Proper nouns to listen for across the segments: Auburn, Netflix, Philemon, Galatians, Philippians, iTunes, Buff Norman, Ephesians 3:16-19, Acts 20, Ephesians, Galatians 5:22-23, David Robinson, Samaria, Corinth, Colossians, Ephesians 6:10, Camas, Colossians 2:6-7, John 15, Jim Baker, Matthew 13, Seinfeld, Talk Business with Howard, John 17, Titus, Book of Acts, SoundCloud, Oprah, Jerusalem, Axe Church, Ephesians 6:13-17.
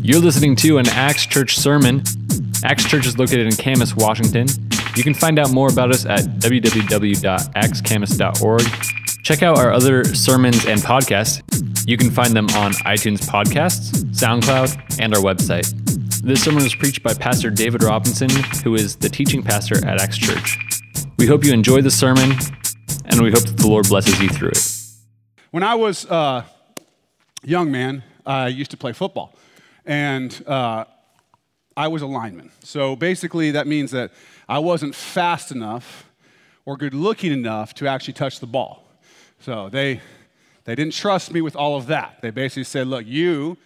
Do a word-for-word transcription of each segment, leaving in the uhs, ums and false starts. You're listening to an Axe Church sermon. Axe Church is located in Camas, Washington. You can find out more about us at w w w dot axe camas dot org. Check out our other sermons and podcasts. You can find them on iTunes Podcasts, SoundCloud, and our website. This sermon was preached by Pastor David Robinson, who is the teaching pastor at Axe Church. We hope you enjoy the sermon, and we hope that the Lord blesses you through it. When I was a uh, young man, I used to play football, and uh, I was a lineman. So basically, that means that I wasn't fast enough or good-looking enough to actually touch the ball. So they they didn't trust me with all of that. They basically said, look, you...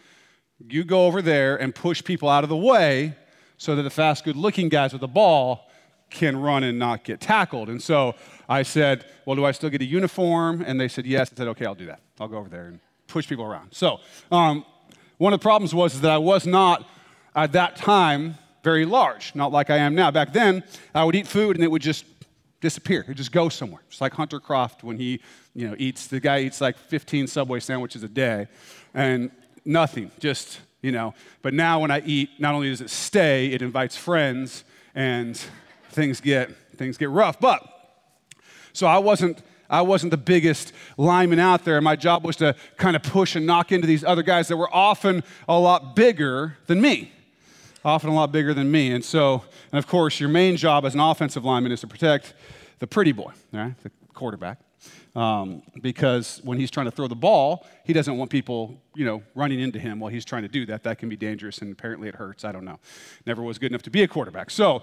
You go over there and push people out of the way so that the fast, good-looking guys with the ball can run and not get tackled. And so I said, well, do I still get a uniform? And they said, yes. I said, okay, I'll do that. I'll go over there and push people around. So um, one of the problems was that I was not, at that time, very large, not like I am now. Back then, I would eat food, and it would just disappear. It would just go somewhere. Just like Hunter Croft when he, you know, eats, the guy eats like fifteen Subway sandwiches a day, and nothing, just, you know. But now when I eat, not only does it stay, it invites friends, and things get things get rough. But so I wasn't I wasn't the biggest lineman out there. My job was to kind of push and knock into these other guys that were often a lot bigger than me, often a lot bigger than me. And so, and of course, your main job as an offensive lineman is to protect the pretty boy, right? The quarterback. Um, because when he's trying to throw the ball, he doesn't want people, you know, running into him while he's trying to do that. That can be dangerous, and apparently it hurts. I don't know. Never was good enough to be a quarterback. So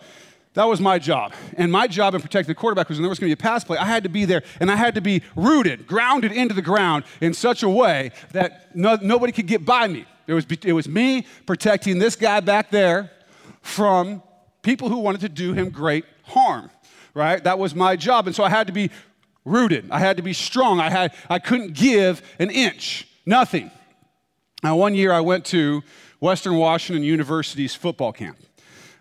that was my job. And my job in protecting the quarterback was when there was going to be a pass play, I had to be there, and I had to be rooted, grounded into the ground in such a way that no, nobody could get by me. It was, it was me protecting this guy back there from people who wanted to do him great harm, right? That was my job, and so I had to be rooted. I had to be strong. I had. I couldn't give an inch. Nothing. Now, one year I went to Western Washington University's football camp.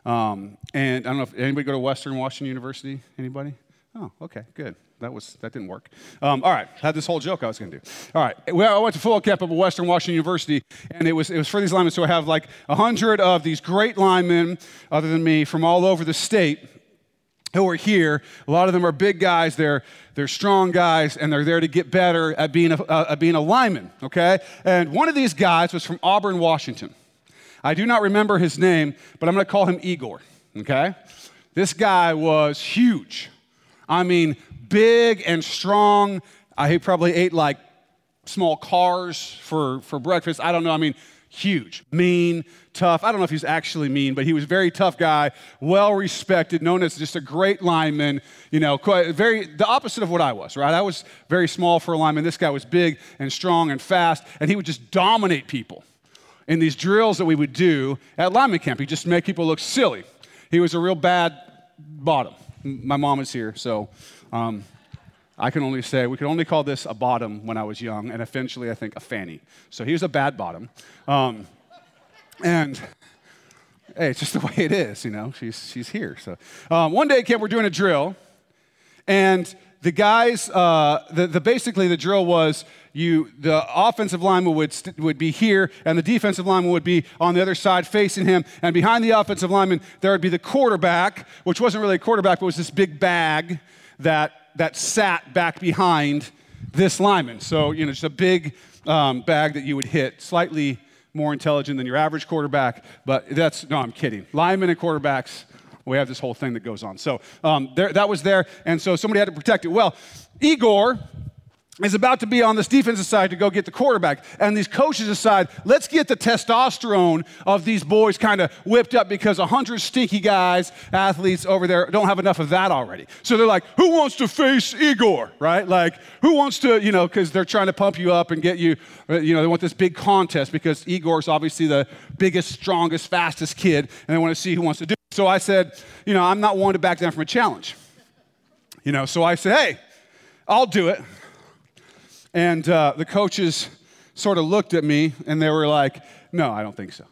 Um, and I don't know if anybody go to Western Washington University. Anybody? Oh, okay, good. That was that didn't work. Um, all right, I had this whole joke I was going to do. All right, well, I went to football camp at Western Washington University, and it was it was for these linemen. So I have like a hundred of these great linemen, other than me, from all over the state, who are here. A lot of them are big guys, they're, they're strong guys, and they're there to get better at being a, uh, at being a lineman, okay? And one of these guys was from Auburn, Washington. I do not remember his name, but I'm gonna call him Igor, okay? This guy was huge. I mean, big and strong. Uh, he probably ate like small cars for, for breakfast. I don't know, I mean, huge, mean, tough. I don't know if he was actually mean, but he was a very tough guy, well-respected, known as just a great lineman, you know, quite very the opposite of what I was, right? I was very small for a lineman. This guy was big and strong and fast, and he would just dominate people in these drills that we would do at lineman camp. He just made people look silly. He was a real bad bottom. My mom is here, so um, I can only say, we could only call this a bottom when I was young, and eventually, I think, a fanny. So he was a bad bottom. Um, and, hey, it's just the way it is, you know. She's she's here. So um, one day at camp, we're doing a drill, and the guys, uh, the, the basically the drill was you. The offensive lineman would, st- would be here, and the defensive lineman would be on the other side facing him, and behind the offensive lineman, there would be the quarterback, which wasn't really a quarterback, but was this big bag that, that sat back behind this lineman. So, you know, just a big um, bag that you would hit, slightly more intelligent than your average quarterback, but that's, no, I'm kidding. Linemen and quarterbacks, we have this whole thing that goes on. So um, there, that was there, and so somebody had to protect it. Well, Igor is about to be on this defensive side to go get the quarterback, and these coaches decide, let's get the testosterone of these boys kind of whipped up because a hundred stinky guys, athletes over there, don't have enough of that already. So they're like, who wants to face Igor, right? Like, who wants to, you know, because they're trying to pump you up and get you, you know, they want this big contest because Igor's obviously the biggest, strongest, fastest kid, and they want to see who wants to do it. So I said, you know, I'm not one to back down from a challenge. You know, so I said, hey, I'll do it. And uh, the coaches sort of looked at me, and they were like, no, I don't think so.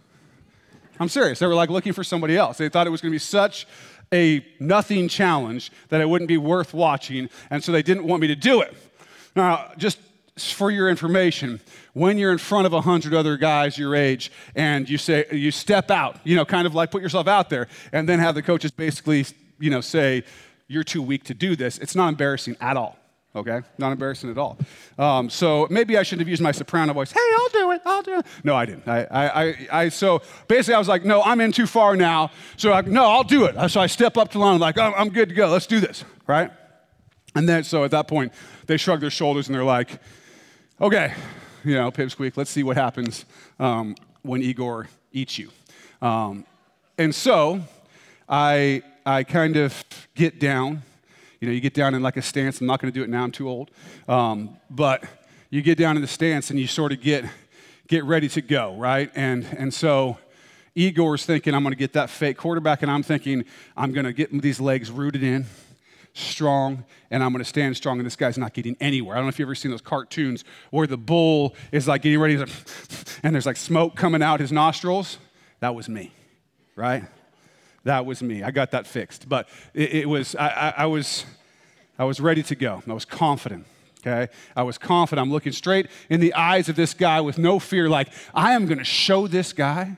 I'm serious. They were like looking for somebody else. They thought it was going to be such a nothing challenge that it wouldn't be worth watching, and so they didn't want me to do it. Now, just for your information, when you're in front of a hundred other guys your age and you say, you step out, you know, kind of like put yourself out there and then have the coaches basically, you know, say, you're too weak to do this. It's not embarrassing at all. Okay? Not embarrassing at all. Um, so maybe I shouldn't have used my soprano voice. Hey, I'll do it. I'll do it. No, I didn't. I, I, I, I so basically I was like, no, I'm in too far now. So I, no, I'll do it. So I step up to the line. I'm like, oh, I'm good to go. Let's do this. Right? And then, so at that point, they shrug their shoulders and they're like, okay, you know, pipsqueak, let's see what happens um, when Igor eats you. Um, and so I, I kind of get down. You know, you get down in like a stance. I'm not going to do it now. I'm too old. Um, but you get down in the stance and you sort of get get ready to go, right? And and so Igor's thinking, I'm going to get that fake quarterback, and I'm thinking, I'm going to get these legs rooted in, strong, and I'm going to stand strong, and this guy's not getting anywhere. I don't know if you've ever seen those cartoons where the bull is like getting ready, like, and there's like smoke coming out his nostrils. That was me, right? That was me. I got that fixed, but it, it was I, I, I was I was ready to go. I was confident. Okay, I was confident. I'm looking straight in the eyes of this guy with no fear. Like, I am going to show this guy.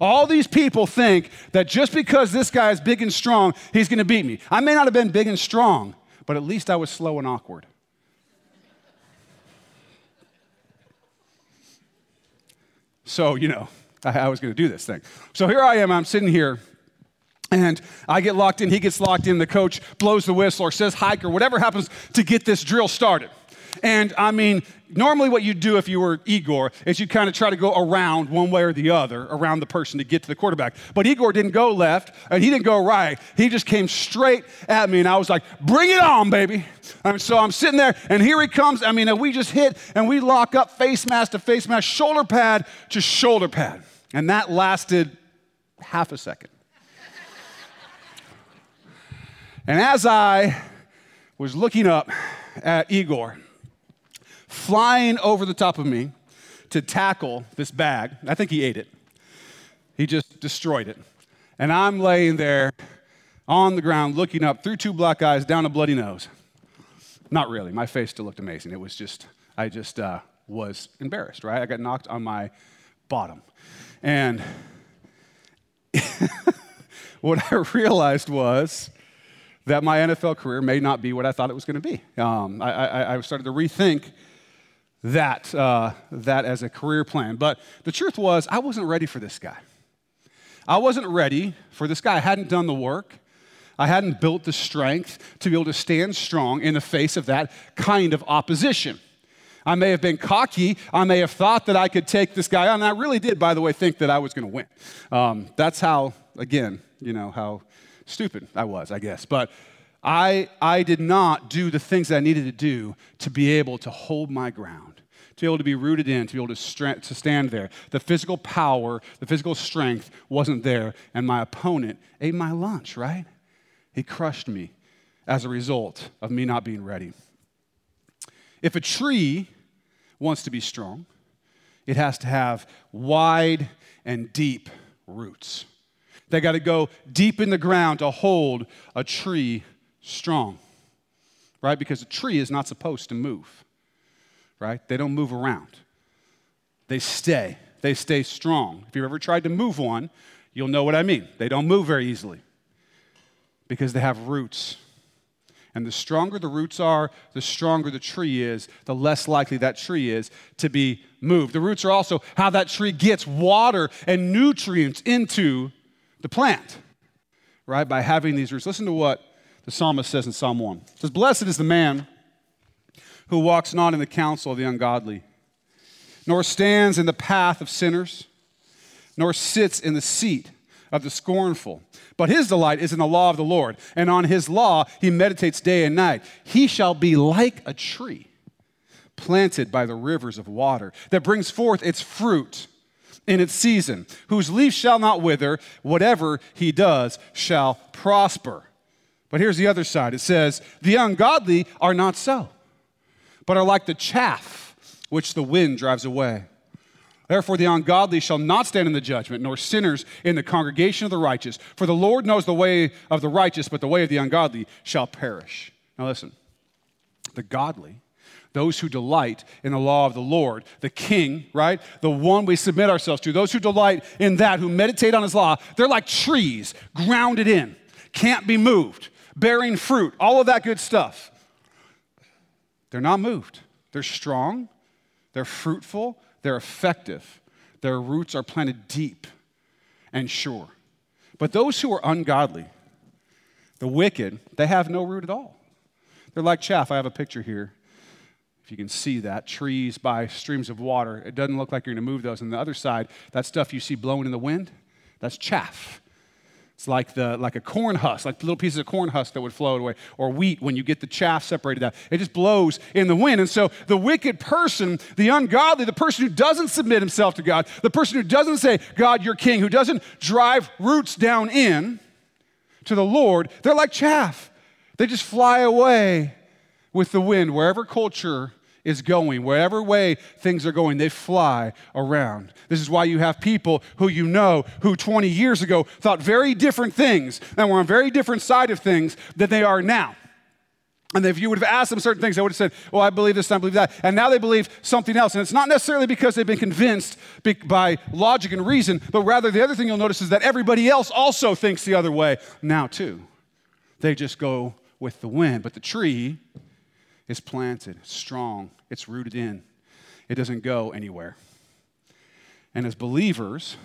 All these people think that just because this guy is big and strong, he's going to beat me. I may not have been big and strong, but at least I was slow and awkward. So you know, I, I was going to do this thing. So here I am. I'm sitting here. And I get locked in, he gets locked in, the coach blows the whistle or says hike or whatever happens to get this drill started. And I mean, normally what you do if you were Igor is you kind of try to go around one way or the other, around the person to get to the quarterback. But Igor didn't go left and he didn't go right. He just came straight at me and I was like, bring it on, baby. And so I'm sitting there and here he comes. I mean, and we just hit and we lock up face mask to face mask, shoulder pad to shoulder pad. And that lasted half a second. And as I was looking up at Igor, flying over the top of me to tackle this bag, I think he ate it. He just destroyed it. And I'm laying there on the ground looking up through two black eyes down a bloody nose. Not really. My face still looked amazing. It was just, I just uh, was embarrassed, right? I got knocked on my bottom. And what I realized was that my N F L career may not be what I thought it was going to be. Um, I, I, I started to rethink that, uh, that as a career plan. But the truth was, I wasn't ready for this guy. I wasn't ready for this guy. I hadn't done the work. I hadn't built the strength to be able to stand strong in the face of that kind of opposition. I may have been cocky. I may have thought that I could take this guy on. And I really did, by the way, think that I was going to win. Um, that's how, again, you know, how stupid I was, I guess, but I, I did not do the things that I needed to do to be able to hold my ground, to be able to be rooted in, to be able to, strength, to stand there. The physical power, the physical strength wasn't there, and my opponent ate my lunch, right? He crushed me as a result of me not being ready. If a tree wants to be strong, it has to have wide and deep roots. They got to go deep in the ground to hold a tree strong, right? Because a tree is not supposed to move, right? They don't move around. They stay. They stay strong. If you've ever tried to move one, you'll know what I mean. They don't move very easily because they have roots. And the stronger the roots are, the stronger the tree is, the less likely that tree is to be moved. The roots are also how that tree gets water and nutrients into the plant, right, by having these roots. Listen to what the psalmist says in Psalm one. It says, blessed is the man who walks not in the counsel of the ungodly, nor stands in the path of sinners, nor sits in the seat of the scornful. But his delight is in the law of the Lord, and on his law he meditates day and night. He shall be like a tree planted by the rivers of water that brings forth its fruit in its season, whose leaf shall not wither, whatever he does shall prosper. But here's the other side. It says, the ungodly are not so, but are like the chaff which the wind drives away. Therefore the ungodly shall not stand in the judgment, nor sinners in the congregation of the righteous. For the Lord knows the way of the righteous, but the way of the ungodly shall perish. Now listen, the godly, Those who delight in the law of the Lord, the King, right? The one we submit ourselves to. Those who delight in that, who meditate on his law, they're like trees grounded in, can't be moved, bearing fruit, all of that good stuff. They're not moved. They're strong. They're fruitful. They're effective. Their roots are planted deep and sure. But those who are ungodly, the wicked, they have no root at all. They're like chaff. I have a picture here, if you can see that. Trees by streams of water. It doesn't look like you're going to move those. On the other side, that stuff you see blowing in the wind, that's chaff. It's like, the, like a corn husk, like the little pieces of corn husk that would float away, or wheat when you get the chaff separated out. It just blows in the wind. And so the wicked person, the ungodly, the person who doesn't submit himself to God, the person who doesn't say, God, you're king, who doesn't drive roots down in to the Lord, they're like chaff. They just fly away with the wind. Wherever culture is going, wherever way things are going, they fly around. This is why you have people who you know who twenty years ago thought very different things and were on a very different side of things than they are now. And if you would have asked them certain things, they would have said, well, I believe this, I believe that. And now they believe something else. And it's not necessarily because they've been convinced by logic and reason, but rather the other thing you'll notice is that everybody else also thinks the other way now too. They just go with the wind. But the tree is planted, strong, it's rooted in. It doesn't go anywhere. And as believers,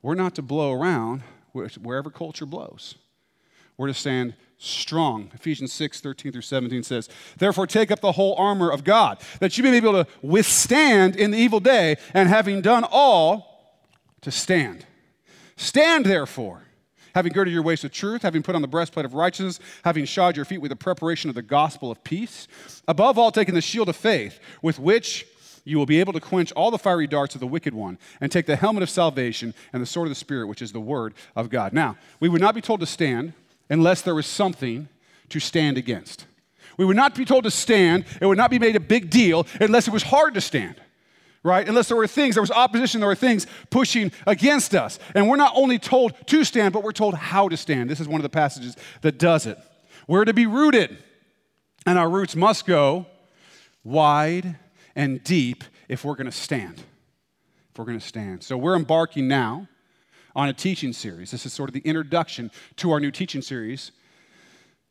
we're not to blow around wherever culture blows. We're to stand strong. Ephesians six, thirteen through seventeen says, therefore take up the whole armor of God, that you may be able to withstand in the evil day, and having done all, to stand. Stand therefore, having girded your waist with truth, having put on the breastplate of righteousness, having shod your feet with the preparation of the gospel of peace, above all taking the shield of faith, with which you will be able to quench all the fiery darts of the wicked one, and take the helmet of salvation and the sword of the Spirit, which is the word of God. Now, we would not be told to stand unless there was something to stand against. We would not be told to stand, it would not be made a big deal unless it was hard to stand. Right? Unless there were things, there was opposition, there were things pushing against us. And we're not only told to stand, but we're told how to stand. This is one of the passages that does it. We're to be rooted, and our roots must go wide and deep if we're going to stand. If we're going to stand. So we're embarking now on a teaching series. This is sort of the introduction to our new teaching series.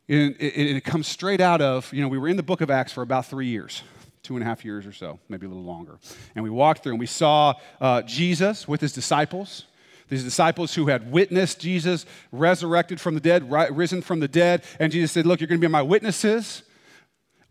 And it comes straight out of, you know, we were in the book of Acts for about three years. Two and a half years or so, maybe a little longer. And we walked through and we saw uh, Jesus with his disciples, these disciples who had witnessed Jesus resurrected from the dead, ri- risen from the dead. And Jesus said, look, you're going to be my witnesses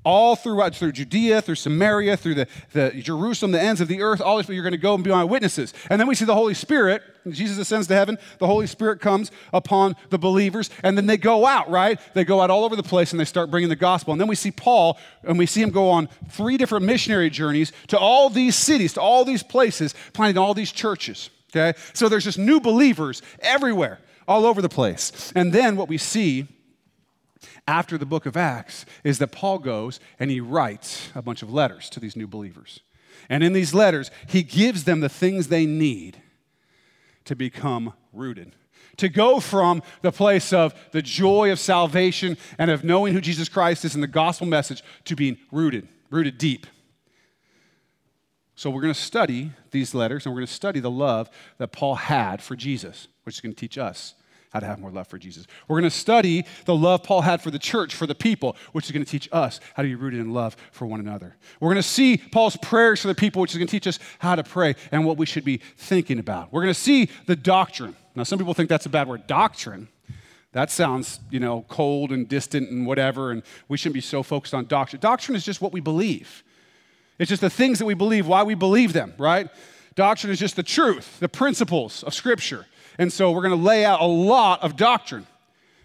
all throughout, through Judea, through Samaria, through the, the Jerusalem, the ends of the earth, all this, but you're going to go and be my witnesses. And then we see the Holy Spirit. Jesus ascends to heaven. The Holy Spirit comes upon the believers, and then they go out, right? They go out all over the place, and they start bringing the gospel. And then we see Paul, and we see him go on three different missionary journeys to all these cities, to all these places, planting all these churches, okay? So there's just new believers everywhere, all over the place. And then what we see after the book of Acts is that Paul goes and he writes a bunch of letters to these new believers. And in these letters, he gives them the things they need to become rooted, to go from the place of the joy of salvation and of knowing who Jesus Christ is in the gospel message to being rooted, rooted deep. So we're going to study these letters, and we're going to study the love that Paul had for Jesus, which is going to teach us how to have more love for Jesus. We're going to study the love Paul had for the church, for the people, which is going to teach us how to be rooted in love for one another. We're going to see Paul's prayers for the people, which is going to teach us how to pray and what we should be thinking about. We're going to see the doctrine. Now, some people think that's a bad word, doctrine. That sounds, you know, cold and distant and whatever, and we shouldn't be so focused on doctrine. Doctrine is just what we believe. It's just the things that we believe, why we believe them, right? Doctrine is just the truth, the principles of Scripture. And so we're going to lay out a lot of doctrine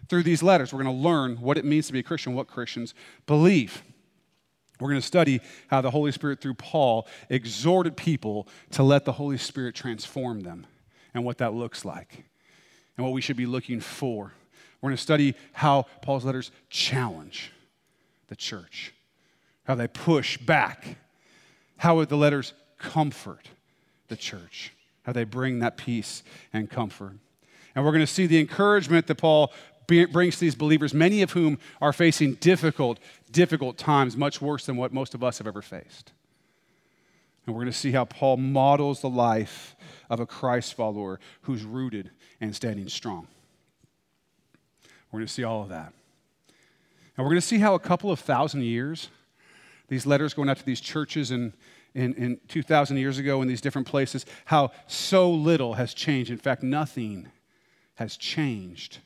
through these letters. We're going to learn what it means to be a Christian, what Christians believe. We're going to study how the Holy Spirit, through Paul, exhorted people to let the Holy Spirit transform them and what that looks like and what we should be looking for. We're going to study how Paul's letters challenge the church, how they push back, how the letters comfort the church, how they bring that peace and comfort. And we're going to see the encouragement that Paul brings to these believers, many of whom are facing difficult, difficult times, much worse than what most of us have ever faced. And we're going to see how Paul models the life of a Christ follower who's rooted and standing strong. We're going to see all of that. And we're going to see how a couple of thousand years, these letters going out to these churches in, in, in two thousand years ago in these different places, how so little has changed. In fact, nothing has changed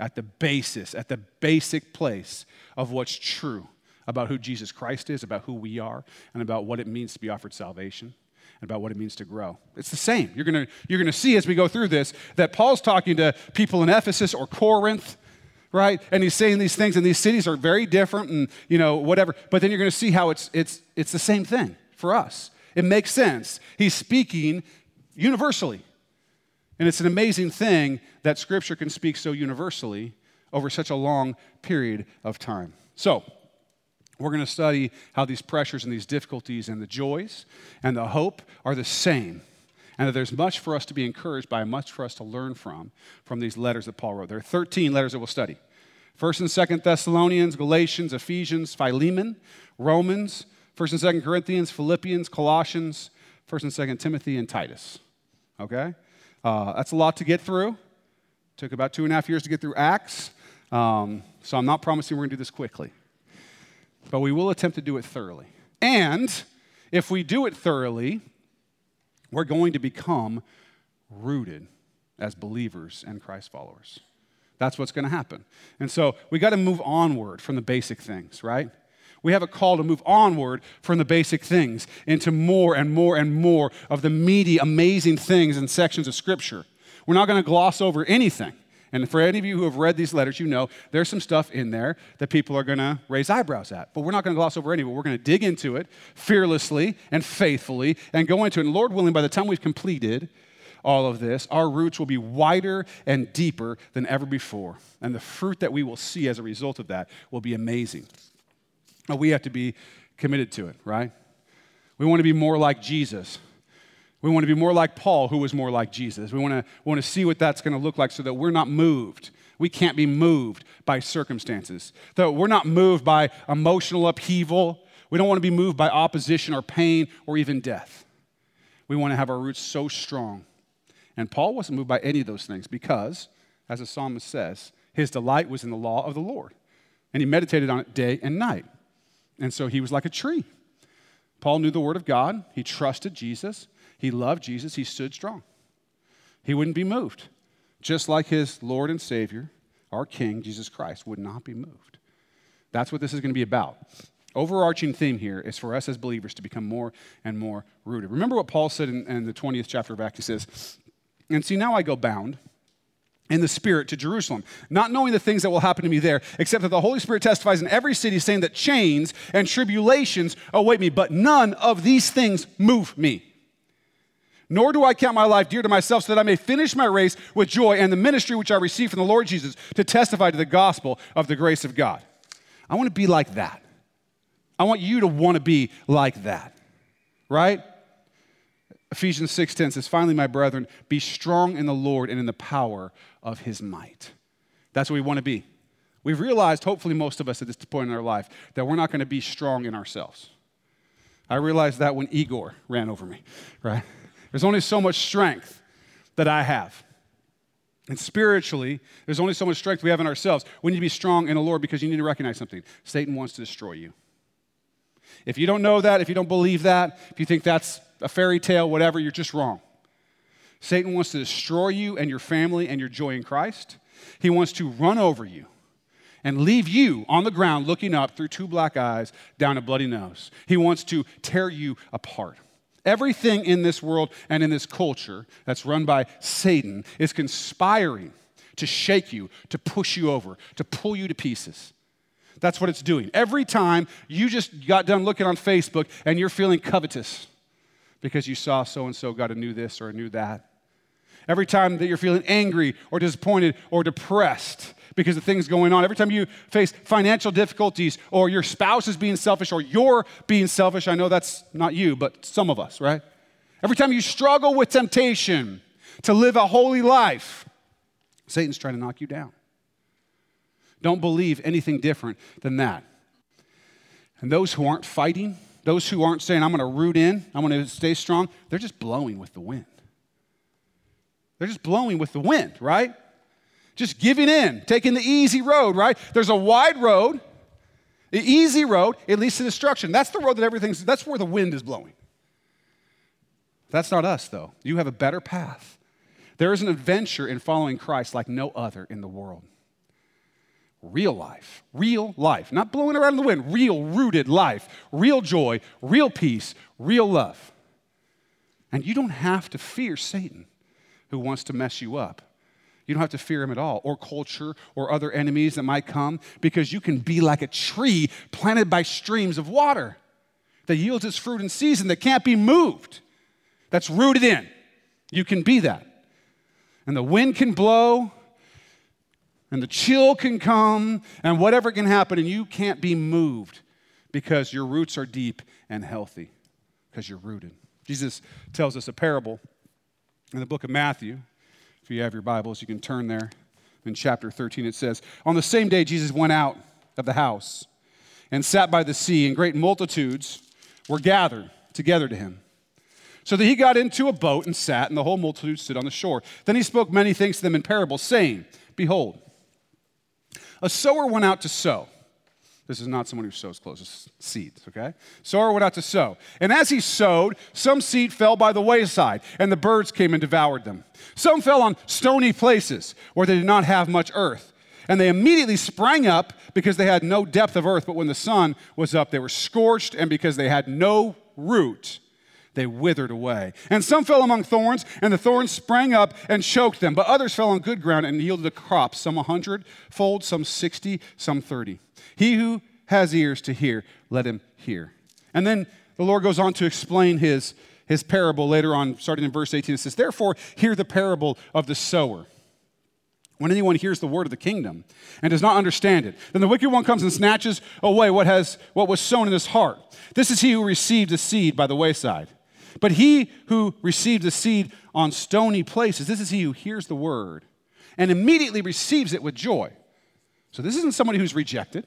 at the basis, at the basic place of what's true about who Jesus Christ is, about who we are, and about what it means to be offered salvation, and about what it means to grow. It's the same. You're going to, you're going to see as we go through this that Paul's talking to people in Ephesus or Corinth, right? And he's saying these things, and these cities are very different and, you know, whatever. But then you're going to see how it's, it's, it's the same thing for us. It makes sense. He's speaking universally. And it's an amazing thing that Scripture can speak so universally over such a long period of time. So we're going to study how these pressures and these difficulties and the joys and the hope are the same, and that there's much for us to be encouraged by, much for us to learn from, from these letters that Paul wrote. There are thirteen letters that we'll study. First and Second Thessalonians, Galatians, Ephesians, Philemon, Romans, First and Second Corinthians, Philippians, Colossians, First and Second Timothy, and Titus. Okay? Uh, that's a lot to get through. Took about two and a half years to get through Acts. Um, so I'm not promising we're going to do this quickly. But we will attempt to do it thoroughly. And if we do it thoroughly, we're going to become rooted as believers and Christ followers. That's what's going to happen. And so we got to move onward from the basic things, right? We have a call to move onward from the basic things into more and more and more of the meaty, amazing things and sections of Scripture. We're not going to gloss over anything. And for any of you who have read these letters, you know there's some stuff in there that people are going to raise eyebrows at. But we're not going to gloss over any of it. We're going to dig into it fearlessly and faithfully and go into it. And Lord willing, by the time we've completed all of this, our roots will be wider and deeper than ever before. And the fruit that we will see as a result of that will be amazing. But we have to be committed to it, right? We want to be more like Jesus. We want to be more like Paul, who was more like Jesus. We want to, we want to see what that's going to look like so that we're not moved. We can't be moved by circumstances. Though we're not moved by emotional upheaval. We don't want to be moved by opposition or pain or even death. We want to have our roots so strong. And Paul wasn't moved by any of those things because, as the psalmist says, his delight was in the law of the Lord. And he meditated on it day and night. And so he was like a tree. Paul knew the word of God. He trusted Jesus. He loved Jesus. He stood strong. He wouldn't be moved, just like his Lord and Savior, our King, Jesus Christ, would not be moved. That's what this is going to be about. Overarching theme here is for us as believers to become more and more rooted. Remember what Paul said in, in the twentieth chapter of Acts. He says, "And see, now I go bound in the Spirit to Jerusalem, not knowing the things that will happen to me there, except that the Holy Spirit testifies in every city, saying that chains and tribulations await me, but none of these things move me. Nor do I count my life dear to myself, so that I may finish my race with joy and the ministry which I received from the Lord Jesus to testify to the gospel of the grace of God." I want to be like that. I want you to want to be like that, right? Ephesians six ten says, "Finally, my brethren, be strong in the Lord and in the power of his might." That's what we want to be. We've realized, hopefully most of us at this point in our life, that we're not going to be strong in ourselves. I realized that when Igor ran over me, right? There's only so much strength that I have. And spiritually, there's only so much strength we have in ourselves. We need to be strong in the Lord because you need to recognize something. Satan wants to destroy you. If you don't know that, if you don't believe that, if you think that's a fairy tale, whatever, you're just wrong. Satan wants to destroy you and your family and your joy in Christ. He wants to run over you and leave you on the ground looking up through two black eyes down a bloody nose. He wants to tear you apart. Everything in this world and in this culture that's run by Satan is conspiring to shake you, to push you over, to pull you to pieces. That's what it's doing. Every time you just got done looking on Facebook and you're feeling covetous because you saw so-and-so got a new this or a new that. Every time that you're feeling angry or disappointed or depressed because of things going on. Every time you face financial difficulties or your spouse is being selfish or you're being selfish. I know that's not you, but some of us, right? Every time you struggle with temptation to live a holy life, Satan's trying to knock you down. Don't believe anything different than that. And those who aren't fighting, those who aren't saying, I'm going to root in, I'm going to stay strong, they're just blowing with the wind. They're just blowing with the wind, right? Just giving in, taking the easy road, right? There's a wide road, the easy road, it leads to destruction. That's the road that everything's, that's where the wind is blowing. That's not us, though. You have a better path. There is an adventure in following Christ like no other in the world. Real life, real life, not blowing around in the wind, real rooted life, real joy, real peace, real love. And you don't have to fear Satan who wants to mess you up. You don't have to fear him at all, or culture or other enemies that might come, because you can be like a tree planted by streams of water that yields its fruit in season, that can't be moved, that's rooted in. You can be that. And the wind can blow, and the chill can come, and whatever can happen, and you can't be moved because your roots are deep and healthy, because you're rooted. Jesus tells us a parable in the book of Matthew. If you have your Bibles, you can turn there. In chapter thirteen, it says, on the same day, Jesus went out of the house and sat by the sea, and great multitudes were gathered together to him, so that he got into a boat and sat, and the whole multitude stood on the shore. Then he spoke many things to them in parables, saying, behold, a sower went out to sow. This is not someone who sows clothes, it's seeds, okay? Sower went out to sow. And as he sowed, some seed fell by the wayside, and the birds came and devoured them. Some fell on stony places where they did not have much earth. And they immediately sprang up because they had no depth of earth. But when the sun was up, they were scorched, and because they had no root, they withered away. And some fell among thorns, and the thorns sprang up and choked them. But others fell on good ground and yielded a crop, some a hundredfold, some sixty, some thirty. He who has ears to hear, let him hear. And then the Lord goes on to explain his, his parable later on, starting in verse eighteen. It says, therefore, hear the parable of the sower. When anyone hears the word of the kingdom and does not understand it, then the wicked one comes and snatches away what, has, what was sown in his heart. This is he who received the seed by the wayside. But he who received the seed on stony places, this is he who hears the word and immediately receives it with joy. So this isn't somebody who's rejected.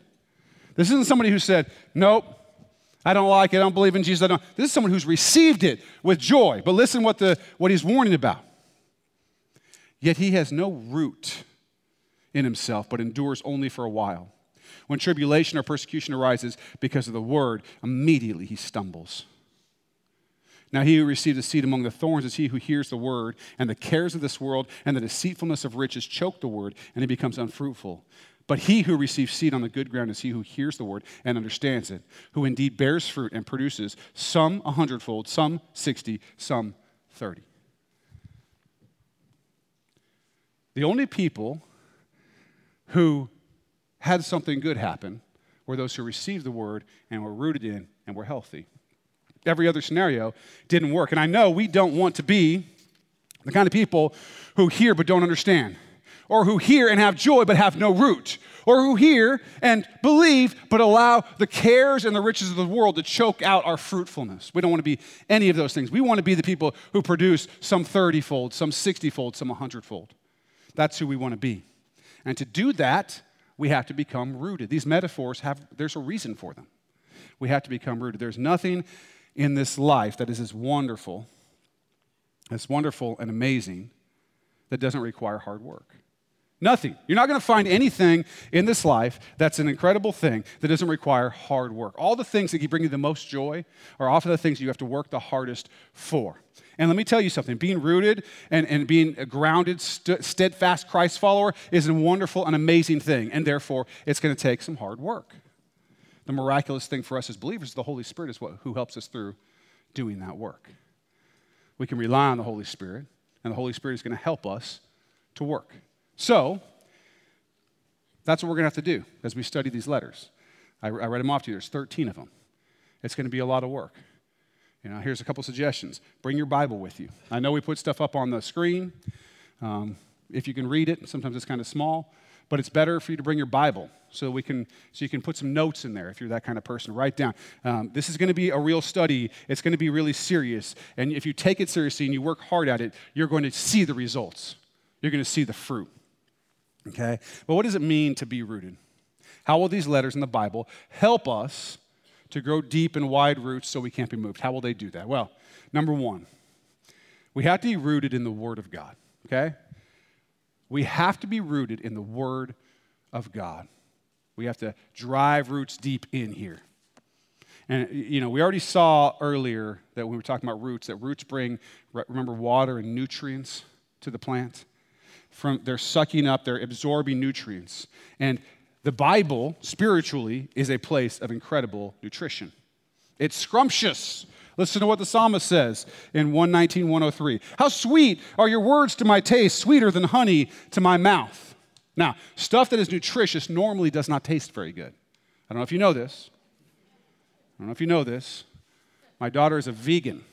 This isn't somebody who said, nope, I don't like it, I don't believe in Jesus, I don't. This is someone who's received it with joy. But listen what, the, what he's warning about. Yet he has no root in himself, but endures only for a while. When tribulation or persecution arises because of the word, immediately he stumbles. Now he who received the seed among the thorns is he who hears the word, and the cares of this world and the deceitfulness of riches choke the word, and it becomes unfruitful. But he who receives seed on the good ground is he who hears the word and understands it, who indeed bears fruit and produces some a hundredfold, some sixty, some thirty. The only people who had something good happen were those who received the word and were rooted in and were healthy. Every other scenario didn't work. And I know we don't want to be the kind of people who hear but don't understand, or who hear and have joy but have no root, or who hear and believe but allow the cares and the riches of the world to choke out our fruitfulness. We don't want to be any of those things. We want to be the people who produce some thirty-fold, some sixty-fold, some hundred-fold. That's who we want to be. And to do that, we have to become rooted. These metaphors have, there's a reason for them. We have to become rooted. There's nothing in this life that is as wonderful, as wonderful and amazing, that doesn't require hard work. Nothing. You're not going to find anything in this life that's an incredible thing that doesn't require hard work. All the things that can bring you the most joy are often the things you have to work the hardest for. And let me tell you something. Being rooted and, and being a grounded, st- steadfast Christ follower is a wonderful and amazing thing, and therefore it's going to take some hard work. The miraculous thing for us as believers, the Holy Spirit is what, who helps us through doing that work. We can rely on the Holy Spirit, and the Holy Spirit is going to help us to work. So that's what we're going to have to do as we study these letters. I, I read them off to you. There's thirteen of them. It's going to be a lot of work. You know, here's a couple suggestions. Bring your Bible with you. I know we put stuff up on the screen. Um, if you can read it, sometimes it's kind of small. But it's better for you to bring your Bible so we can, so you can put some notes in there if you're that kind of person. Write down. Um, this is going to be a real study. It's going to be really serious. And if you take it seriously and you work hard at it, you're going to see the results. You're going to see the fruit. Okay? But what does it mean to be rooted? How will these letters in the Bible help us to grow deep and wide roots so we can't be moved? How will they do that? Well, number one, we have to be rooted in the Word of God, okay? We have to be rooted in the Word of God. We have to drive roots deep in here. And, you know, we already saw earlier that when we were talking about roots, that roots bring, remember, water and nutrients to the plant. From, they're sucking up, they're absorbing nutrients. And the Bible, spiritually, is a place of incredible nutrition. It's scrumptious. Listen to what the psalmist says in one nineteen, one oh three. How sweet are your words to my taste, sweeter than honey to my mouth. Now, stuff that is nutritious normally does not taste very good. I don't know if you know this. I don't know if you know this. My daughter is a vegan.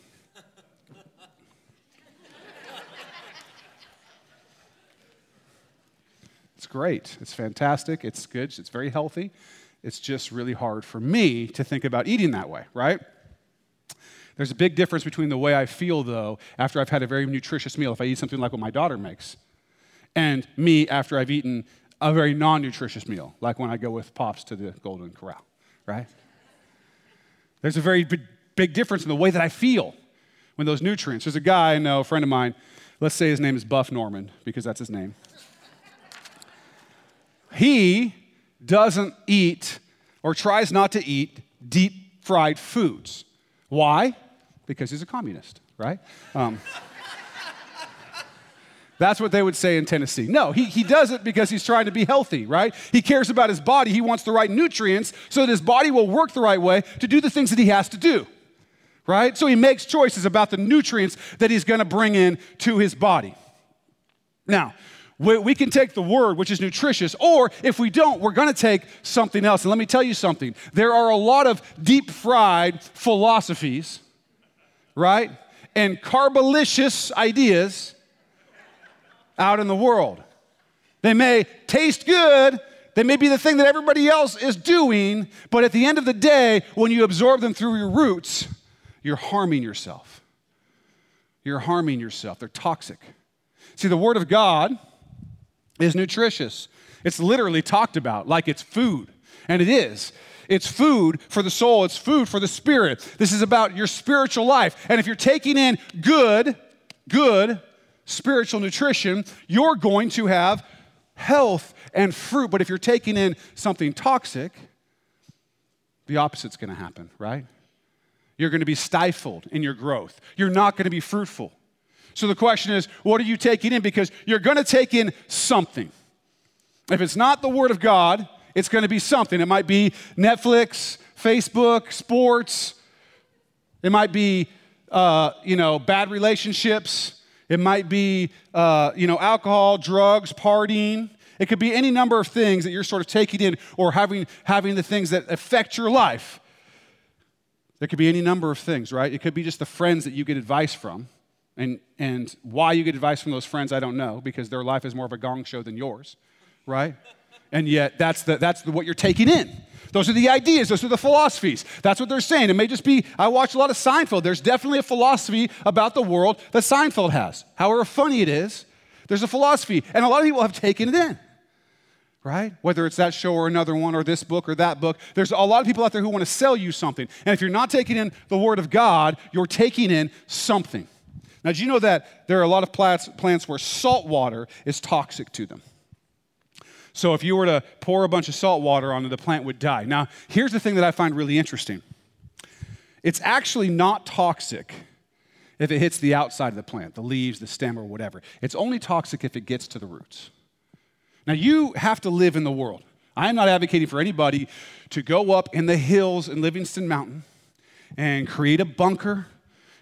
It's great. It's fantastic. It's good. It's very healthy. It's just really hard for me to think about eating that way, right? There's a big difference between the way I feel, though, after I've had a very nutritious meal, if I eat something like what my daughter makes, and me after I've eaten a very non-nutritious meal, like when I go with Pops to the Golden Corral, right? There's a very big difference in the way that I feel when those nutrients. There's a guy I know, a friend of mine, let's say his name is Buff Norman, because that's his name. He doesn't eat or tries not to eat deep-fried foods. Why? Because he's a communist, right? Um, that's what they would say in Tennessee. No, he, he does it because he's trying to be healthy, right? He cares about his body. He wants the right nutrients so that his body will work the right way to do the things that he has to do, right? So he makes choices about the nutrients that he's going to bring in to his body. Now, we, we can take the Word, which is nutritious, or if we don't, we're going to take something else. And let me tell you something. There are a lot of deep-fried philosophies, right, and carbalicious ideas out in the world. They may taste good, they may be the thing that everybody else is doing, but at the end of the day, when you absorb them through your roots, you're harming yourself. You're harming yourself. They're toxic. See, the Word of God is nutritious. It's literally talked about like it's food, and it is. It's food for the soul. It's food for the spirit. This is about your spiritual life, and if you're taking in good, good spiritual nutrition, you're going to have health and fruit. But if you're taking in something toxic, the opposite's going to happen, right? You're going to be stifled in your growth. You're not going to be fruitful. So the question is, what are you taking in? Because you're going to take in something. If it's not the Word of God, it's going to be something. It might be Netflix, Facebook, sports. It might be, uh, you know, bad relationships. It might be, uh, you know, alcohol, drugs, partying. It could be any number of things that you're sort of taking in or having, having the things that affect your life. There could be any number of things, right? It could be just the friends that you get advice from. And, and why you get advice from those friends, I don't know, because their life is more of a gong show than yours, right? And yet, that's, the, that's the, what you're taking in. Those are the ideas. Those are the philosophies. That's what they're saying. It may just be, I watch a lot of Seinfeld. There's definitely a philosophy about the world that Seinfeld has. However funny it is, there's a philosophy. And a lot of people have taken it in, right? Whether it's that show or another one or this book or that book, there's a lot of people out there who want to sell you something. And if you're not taking in the Word of God, you're taking in something. Now, do you know that there are a lot of plants where salt water is toxic to them? So if you were to pour a bunch of salt water on it, the plant would die. Now, here's the thing that I find really interesting. It's actually not toxic if it hits the outside of the plant, the leaves, the stem, or whatever. It's only toxic if it gets to the roots. Now, you have to live in the world. I am not advocating for anybody to go up in the hills in Livingston Mountain and create a bunker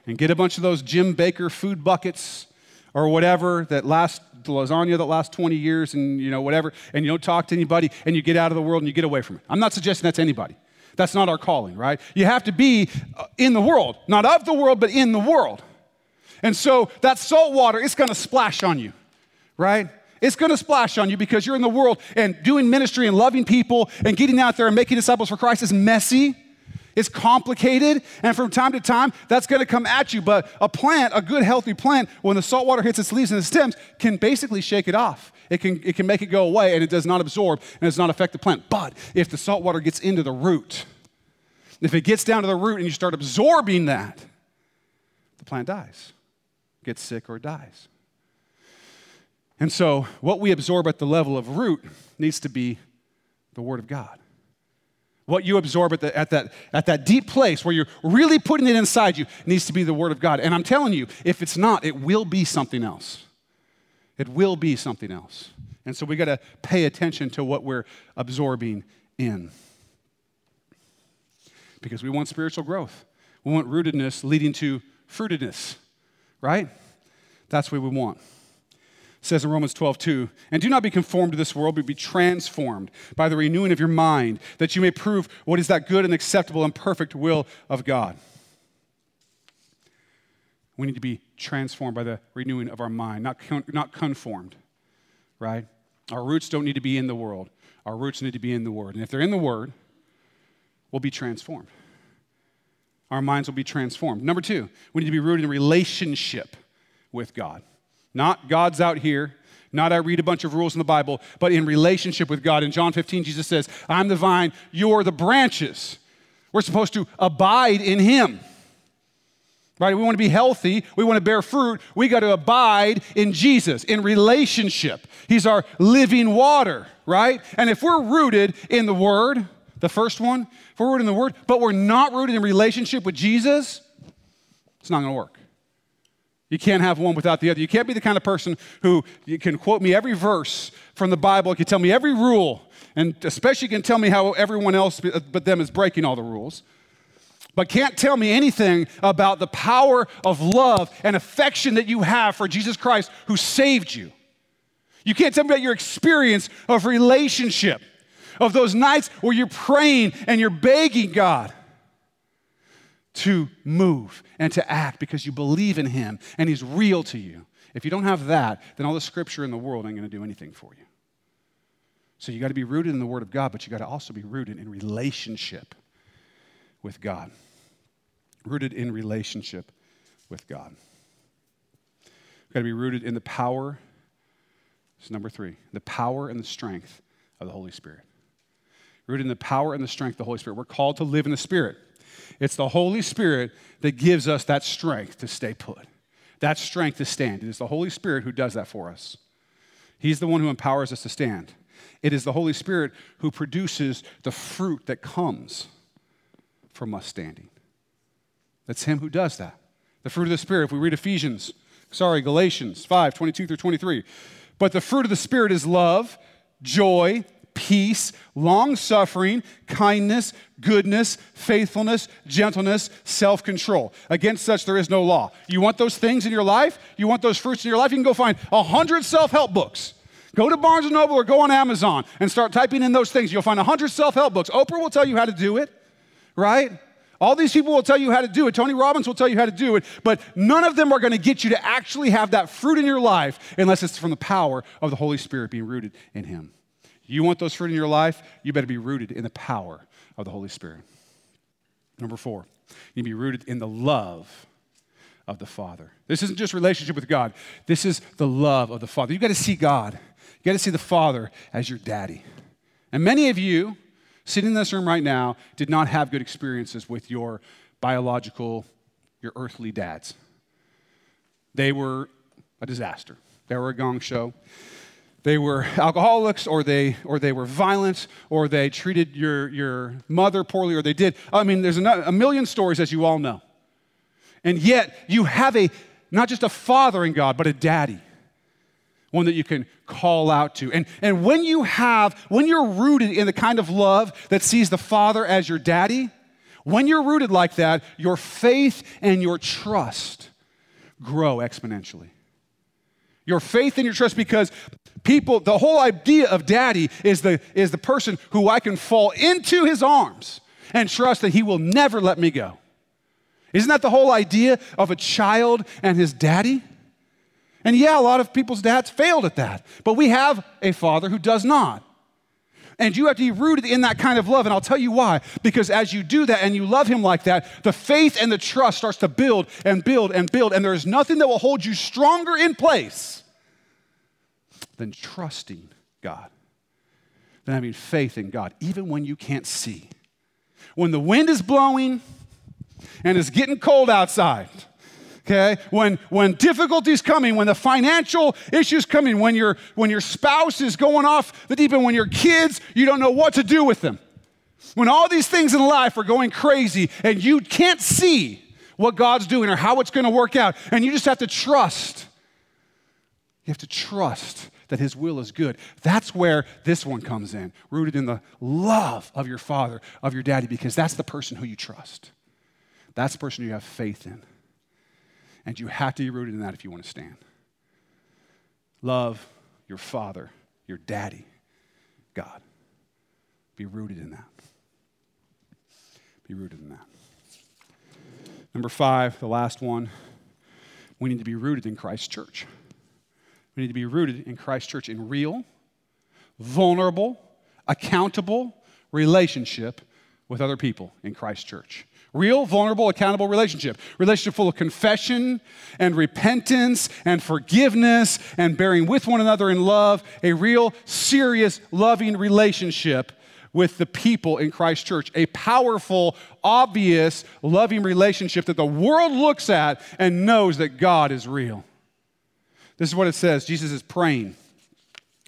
and get a bunch of those Jim Baker food buckets or whatever that last, the lasagna that lasts twenty years and, you know, whatever, and you don't talk to anybody and you get out of the world and you get away from it. I'm not suggesting that to anybody. That's not our calling, right? You have to be in the world, not of the world, but in the world. And so that salt water, it's going to splash on you, right? It's going to splash on you because you're in the world, and doing ministry and loving people and getting out there and making disciples for Christ is messy. It's complicated, and from time to time, that's going to come at you. But a plant, a good, healthy plant, when the salt water hits its leaves and its stems, can basically shake it off. It can, it can make it go away, and it does not absorb, and it does not affect the plant. But if the salt water gets into the root, if it gets down to the root and you start absorbing that, the plant dies, gets sick or dies. And so what we absorb at the level of root needs to be the Word of God. What you absorb at, the, at, that, at that deep place where you're really putting it inside you needs to be the Word of God. And I'm telling you, if it's not, it will be something else. It will be something else. And so we got to pay attention to what we're absorbing in, because we want spiritual growth. We want rootedness leading to fruitedness, right? That's what we want. It says in Romans twelve two, and do not be conformed to this world, but be transformed by the renewing of your mind, that you may prove what is that good and acceptable and perfect will of God. We need to be transformed by the renewing of our mind, not, con- not conformed, right? Our roots don't need to be in the world. Our roots need to be in the Word. And if they're in the Word, we'll be transformed. Our minds will be transformed. Number two, we need to be rooted in relationship with God. Not God's out here, not I read a bunch of rules in the Bible, but in relationship with God. In John fifteen, Jesus says, I'm the vine, you're the branches. We're supposed to abide in Him, right? We want to be healthy. We want to bear fruit. We got to abide in Jesus, in relationship. He's our living water, right? And if we're rooted in the Word, the first one, if we're rooted in the Word, but we're not rooted in relationship with Jesus, it's not going to work. You can't have one without the other. You can't be the kind of person who you can quote me every verse from the Bible, can tell me every rule, and especially can tell me how everyone else but them is breaking all the rules, but can't tell me anything about the power of love and affection that you have for Jesus Christ who saved you. You can't tell me about your experience of relationship, of those nights where you're praying and you're begging God to move and to act because you believe in Him and He's real to you. If you don't have that, then all the scripture in the world ain't going to do anything for you. So you got to be rooted in the Word of God, but you got to also be rooted in relationship with God. Rooted in relationship with God. We've got to be rooted in the power, this is number three, the power and the strength of the Holy Spirit. Rooted in the power and the strength of the Holy Spirit. We're called to live in the Spirit. It's the Holy Spirit that gives us that strength to stay put, that strength to stand. It is the Holy Spirit who does that for us. He's the one who empowers us to stand. It is the Holy Spirit who produces the fruit that comes from us standing. That's Him who does that. The fruit of the Spirit, if we read Ephesians, sorry, Galatians five twenty-two through twenty-three. But the fruit of the Spirit is love, joy, peace, long-suffering, kindness, goodness, faithfulness, gentleness, self-control. Against such there is no law. You want those things in your life? You want those fruits in your life? You can go find a hundred self-help books. Go to Barnes and Noble or go on Amazon and start typing in those things. You'll find a hundred self-help books. Oprah will tell you how to do it, right? All these people will tell you how to do it. Tony Robbins will tell you how to do it. But none of them are going to get you to actually have that fruit in your life unless it's from the power of the Holy Spirit being rooted in Him. You want those fruit in your life, you better be rooted in the power of the Holy Spirit. Number four, you need to be rooted in the love of the Father. This isn't just relationship with God. This is the love of the Father. You got to see God. You got to see the Father as your daddy. And many of you sitting in this room right now did not have good experiences with your biological, your earthly dads. They were a disaster. They were a gong show. They were alcoholics, or they or they were violent, or they treated your, your mother poorly, or they did. I mean, there's a million stories, as you all know. And yet, you have a not just a father in God, but a daddy, one that you can call out to. And, and when you have, when you're rooted in the kind of love that sees the Father as your daddy, when you're rooted like that, your faith and your trust grow exponentially. Your faith and your trust, because people, the whole idea of daddy is the, is the person who I can fall into his arms and trust that he will never let me go. Isn't that the whole idea of a child and his daddy? And yeah, a lot of people's dads failed at that, but we have a Father who does not. And you have to be rooted in that kind of love. And I'll tell you why. Because as you do that and you love him like that, the faith and the trust starts to build and build and build. And there is nothing that will hold you stronger in place than trusting God, than having faith in God, even when you can't see. When the wind is blowing and it's getting cold outside, okay? When, when difficulty's coming, when the financial issue's coming, when your, when your spouse is going off the deep end, when your kids, you don't know what to do with them. When all these things in life are going crazy and you can't see what God's doing or how it's gonna work out, and you just have to trust. You have to trust that his will is good. That's where this one comes in, rooted in the love of your father, of your daddy, because that's the person who you trust. That's the person you have faith in. And you have to be rooted in that if you want to stand. Love your father, your daddy, God. Be rooted in that. Be rooted in that. Number five, the last one, we need to be rooted in Christ's church. We need to be rooted in Christ's church in real, vulnerable, accountable relationship with other people in Christ's church. Real, vulnerable, accountable relationship. Relationship full of confession and repentance and forgiveness and bearing with one another in love. A real, serious, loving relationship with the people in Christ's church. A powerful, obvious, loving relationship that the world looks at and knows that God is real. This is what it says. Jesus is praying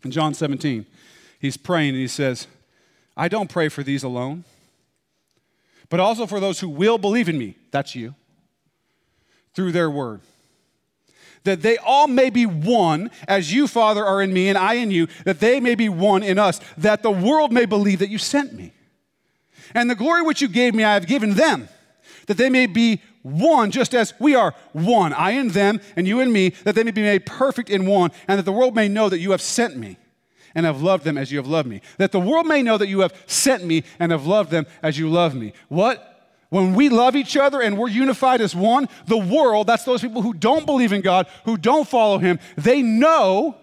in John seventeen. He's praying and he says, I don't pray for these alone, but also for those who will believe in me, that's you, through their word, that they all may be one, as you, Father, are in me and I in you, that they may be one in us, that the world may believe that you sent me. And the glory which you gave me I have given them, that they may be one, just as we are one, I in them and you in me, that they may be made perfect in one, and that the world may know that you have sent me and have loved them as you have loved me. That the world may know that you have sent me and have loved them as you love me. What? When we love each other and we're unified as one, the world, that's those people who don't believe in God, who don't follow him, they know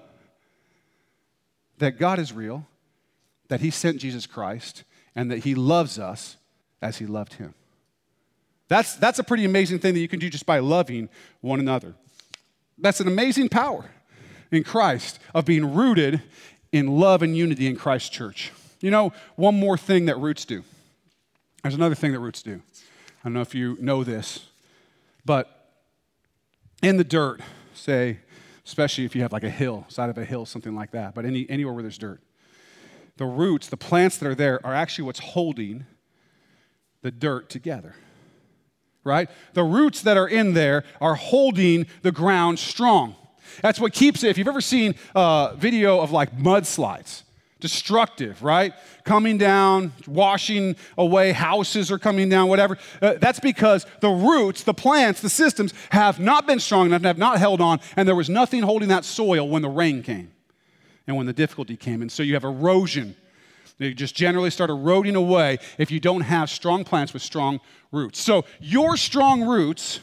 that God is real, that he sent Jesus Christ, and that he loves us as he loved him. That's, that's a pretty amazing thing that you can do just by loving one another. That's an amazing power in Christ of being rooted in love and unity in Christ's church. You know, one more thing that roots do. There's another thing that roots do. I don't know if you know this, but in the dirt, say, especially if you have like a hill, side of a hill, something like that, but any, anywhere where there's dirt, the roots, the plants that are there are actually what's holding the dirt together. Right? The roots that are in there are holding the ground strong. That's what keeps it. If you've ever seen a video of like mudslides, destructive, right? Coming down, washing away, houses are coming down, whatever. Uh, that's because the roots, the plants, the systems have not been strong enough and have not held on, and there was nothing holding that soil when the rain came and when the difficulty came. And so you have erosion. They just generally start eroding away if you don't have strong plants with strong roots. So your strong roots,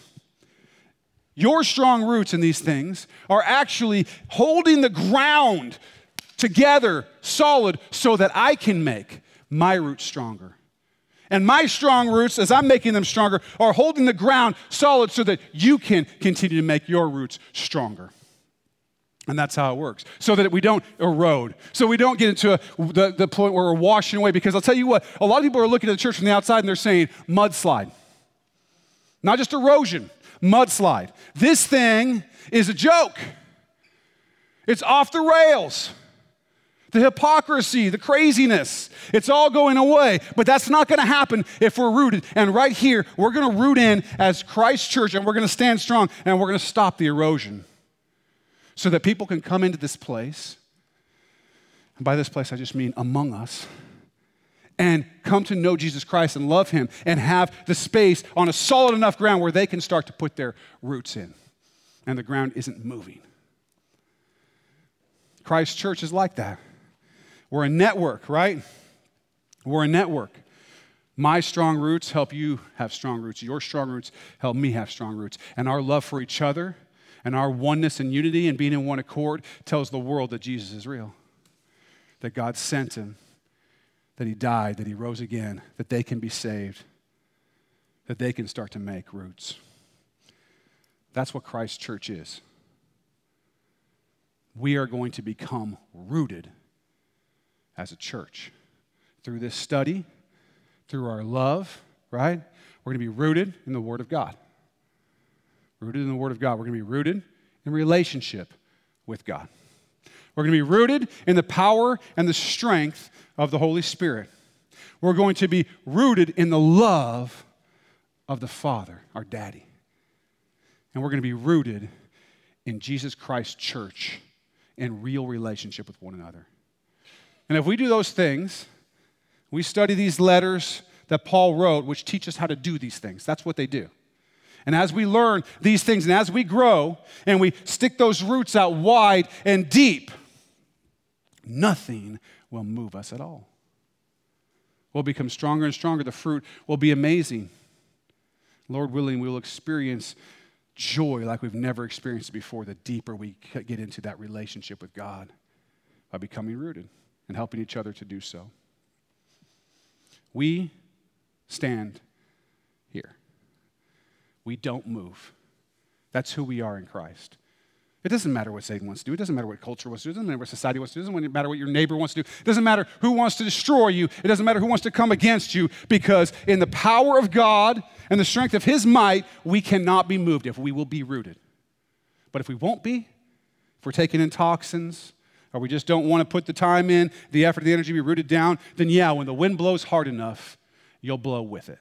your strong roots in these things are actually holding the ground together solid so that I can make my roots stronger. And my strong roots, as I'm making them stronger, are holding the ground solid so that you can continue to make your roots stronger. And that's how it works, so that we don't erode, so we don't get into a, the, the point where we're washing away. Because I'll tell you what, a lot of people are looking at the church from the outside and they're saying, mudslide. Not just erosion, mudslide. This thing is a joke. It's off the rails. The hypocrisy, the craziness, it's all going away. But that's not going to happen if we're rooted. And right here, we're going to root in as Christ's church, and we're going to stand strong, and we're going to stop the erosion, so that people can come into this place, and by this place I just mean among us, and come to know Jesus Christ and love him and have the space on a solid enough ground where they can start to put their roots in and the ground isn't moving. Christ's church is like that. We're a network, right? We're a network. My strong roots help you have strong roots. Your strong roots help me have strong roots. And our love for each other and our oneness and unity and being in one accord tells the world that Jesus is real, that God sent him, that he died, that he rose again, that they can be saved, that they can start to make roots. That's what Christ's church is. We are going to become rooted as a church. Through this study, through our love, right? We're going to be rooted in the Word of God. Rooted in the Word of God. We're going to be rooted in relationship with God. We're going to be rooted in the power and the strength of the Holy Spirit. We're going to be rooted in the love of the Father, our Daddy. And we're going to be rooted in Jesus Christ's church in real relationship with one another. And if we do those things, we study these letters that Paul wrote, which teach us how to do these things. That's what they do. And as we learn these things and as we grow and we stick those roots out wide and deep, nothing will move us at all. We'll become stronger and stronger. The fruit will be amazing. Lord willing, we will experience joy like we've never experienced before the deeper we get into that relationship with God by becoming rooted and helping each other to do so. We stand here. We don't move. That's who we are in Christ. It doesn't matter what Satan wants to do. It doesn't matter what culture wants to do. It doesn't matter what society wants to do. It doesn't matter what your neighbor wants to do. It doesn't matter who wants to destroy you. It doesn't matter who wants to come against you, because in the power of God and the strength of His might, we cannot be moved if we will be rooted. But if we won't be, if we're taking in toxins, or we just don't want to put the time in, the effort, the energy, be rooted down, then yeah, when the wind blows hard enough, you'll blow with it.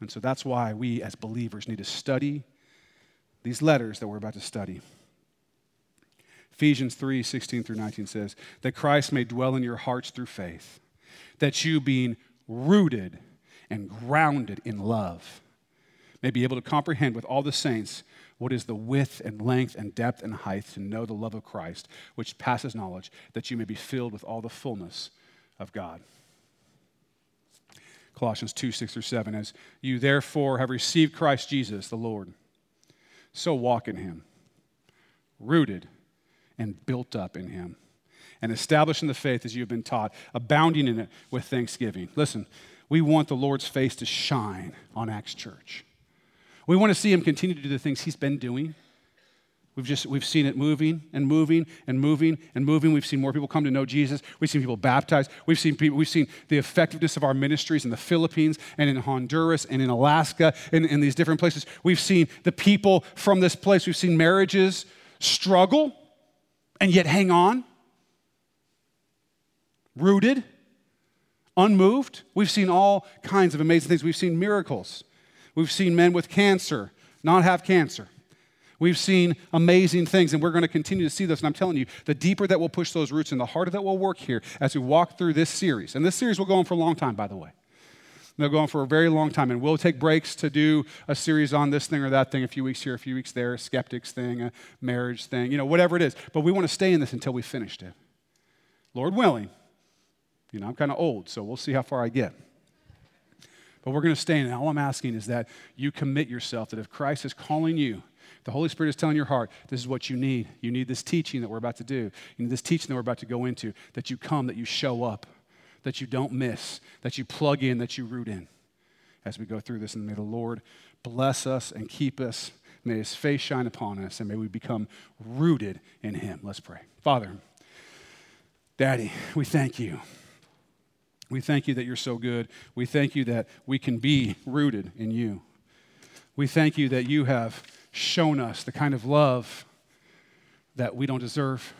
And so that's why we as believers need to study these letters that we're about to study. Ephesians three sixteen through nineteen says, that Christ may dwell in your hearts through faith, that you, being rooted and grounded in love, may be able to comprehend with all the saints what is the width and length and depth and height, to know the love of Christ, which passes knowledge, that you may be filled with all the fullness of God. Colossians two six through seven, as you therefore have received Christ Jesus the Lord, so walk in Him, rooted and built up in Him, and established in the faith as you have been taught, abounding in it with thanksgiving. Listen, we want the Lord's face to shine on Axe Church. We want to see Him continue to do the things He's been doing. We've just, we've seen it moving and moving and moving and moving. We've seen more people come to know Jesus. We've seen people baptized. We've seen people, we've seen the effectiveness of our ministries in the Philippines and in Honduras and in Alaska and in these different places. We've seen the people from this place. We've seen marriages struggle and yet hang on, rooted, unmoved. We've seen all kinds of amazing things. We've seen miracles. We've seen men with cancer not have cancer. We've seen amazing things, and we're going to continue to see this. And I'm telling you, the deeper that we'll push those roots and the harder that we'll work here as we walk through this series. And this series will go on for a long time, by the way. They'll go on for a very long time, and we'll take breaks to do a series on this thing or that thing, a few weeks here, a few weeks there, a skeptics thing, a marriage thing, you know, whatever it is. But we want to stay in this until we finished it. Lord willing. You know, I'm kind of old, so we'll see how far I get. But we're going to stay in it. All I'm asking is that you commit yourself, that if Christ is calling you, the Holy Spirit is telling your heart, this is what you need. You need this teaching that we're about to do. You need this teaching that we're about to go into, that you come, that you show up, that you don't miss, that you plug in, that you root in as we go through this. And may the Lord bless us and keep us. May His face shine upon us, and may we become rooted in Him. Let's pray. Father, Daddy, we thank You. We thank You that You're so good. We thank You that we can be rooted in You. We thank You that You have shown us the kind of love that we don't deserve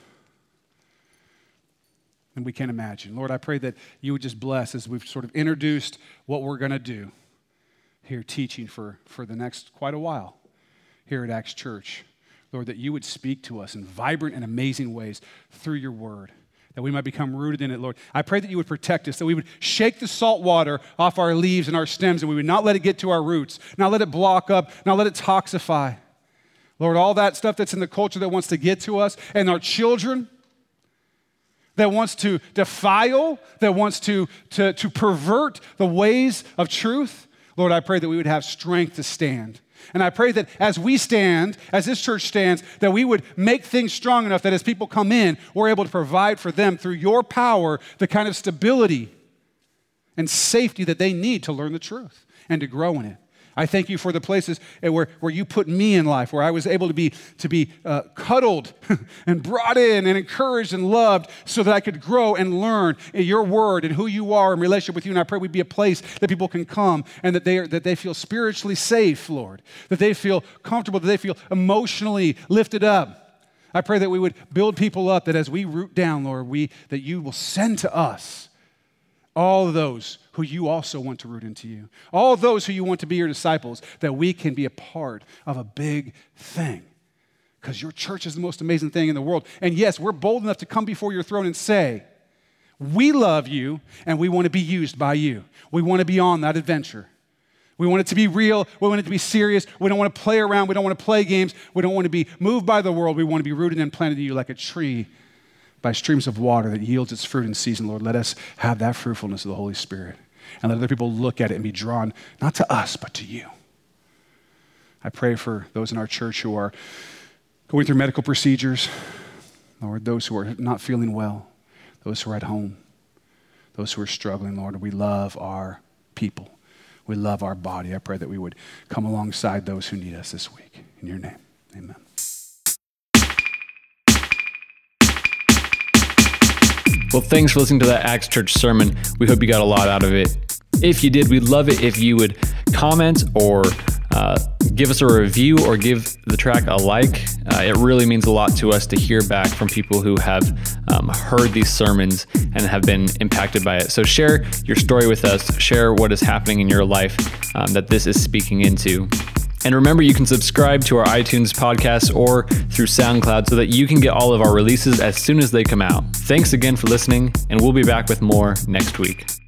and we can't imagine. Lord, I pray that You would just bless as we've sort of introduced what we're going to do here teaching for, for the next quite a while here at Axe Church. Lord, that You would speak to us in vibrant and amazing ways through Your Word, that we might become rooted in it, Lord. I pray that You would protect us, that we would shake the salt water off our leaves and our stems, and we would not let it get to our roots, not let it block up, not let it toxify. Lord, all that stuff that's in the culture that wants to get to us and our children, that wants to defile, that wants to, to, to pervert the ways of truth, Lord, I pray that we would have strength to stand, And I pray that as we stand, as this church stands, that we would make things strong enough that as people come in, we're able to provide for them through your power the kind of stability and safety that they need to learn the truth and to grow in it. I thank you for the places where, where you put me in life, where I was able to be, to be uh, cuddled and brought in and encouraged and loved so that I could grow and learn your word and who you are in relationship with you. And I pray we'd be a place that people can come and that they, are, that they feel spiritually safe, Lord, that they feel comfortable, that they feel emotionally lifted up. I pray that we would build people up, that as we root down, Lord, we, that you will send to us all of those who you also want to root into you, all those who you want to be your disciples, that we can be a part of a big thing. Because your church is the most amazing thing in the world. And yes, we're bold enough to come before your throne and say, we love you and we want to be used by you. We want to be on that adventure. We want it to be real. We want it to be serious. We don't want to play around. We don't want to play games. We don't want to be moved by the world. We want to be rooted and planted in you like a tree by streams of water that yields its fruit in season. Lord, let us have that fruitfulness of the Holy Spirit and let other people look at it and be drawn, not to us, but to you. I pray for those in our church who are going through medical procedures, Lord, those who are not feeling well, those who are at home, those who are struggling, Lord. We love our people. We love our body. I pray that we would come alongside those who need us this week. In your name, amen. Well, thanks for listening to that Axe Church sermon. We hope you got a lot out of it. If you did, we'd love it if you would comment or uh, give us a review or give the track a like. Uh, it really means a lot to us to hear back from people who have um, heard these sermons and have been impacted by it. So share your story with us. Share what is happening in your life um, that this is speaking into. And remember, you can subscribe to our iTunes podcast or through SoundCloud so that you can get all of our releases as soon as they come out. Thanks again for listening, and we'll be back with more next week.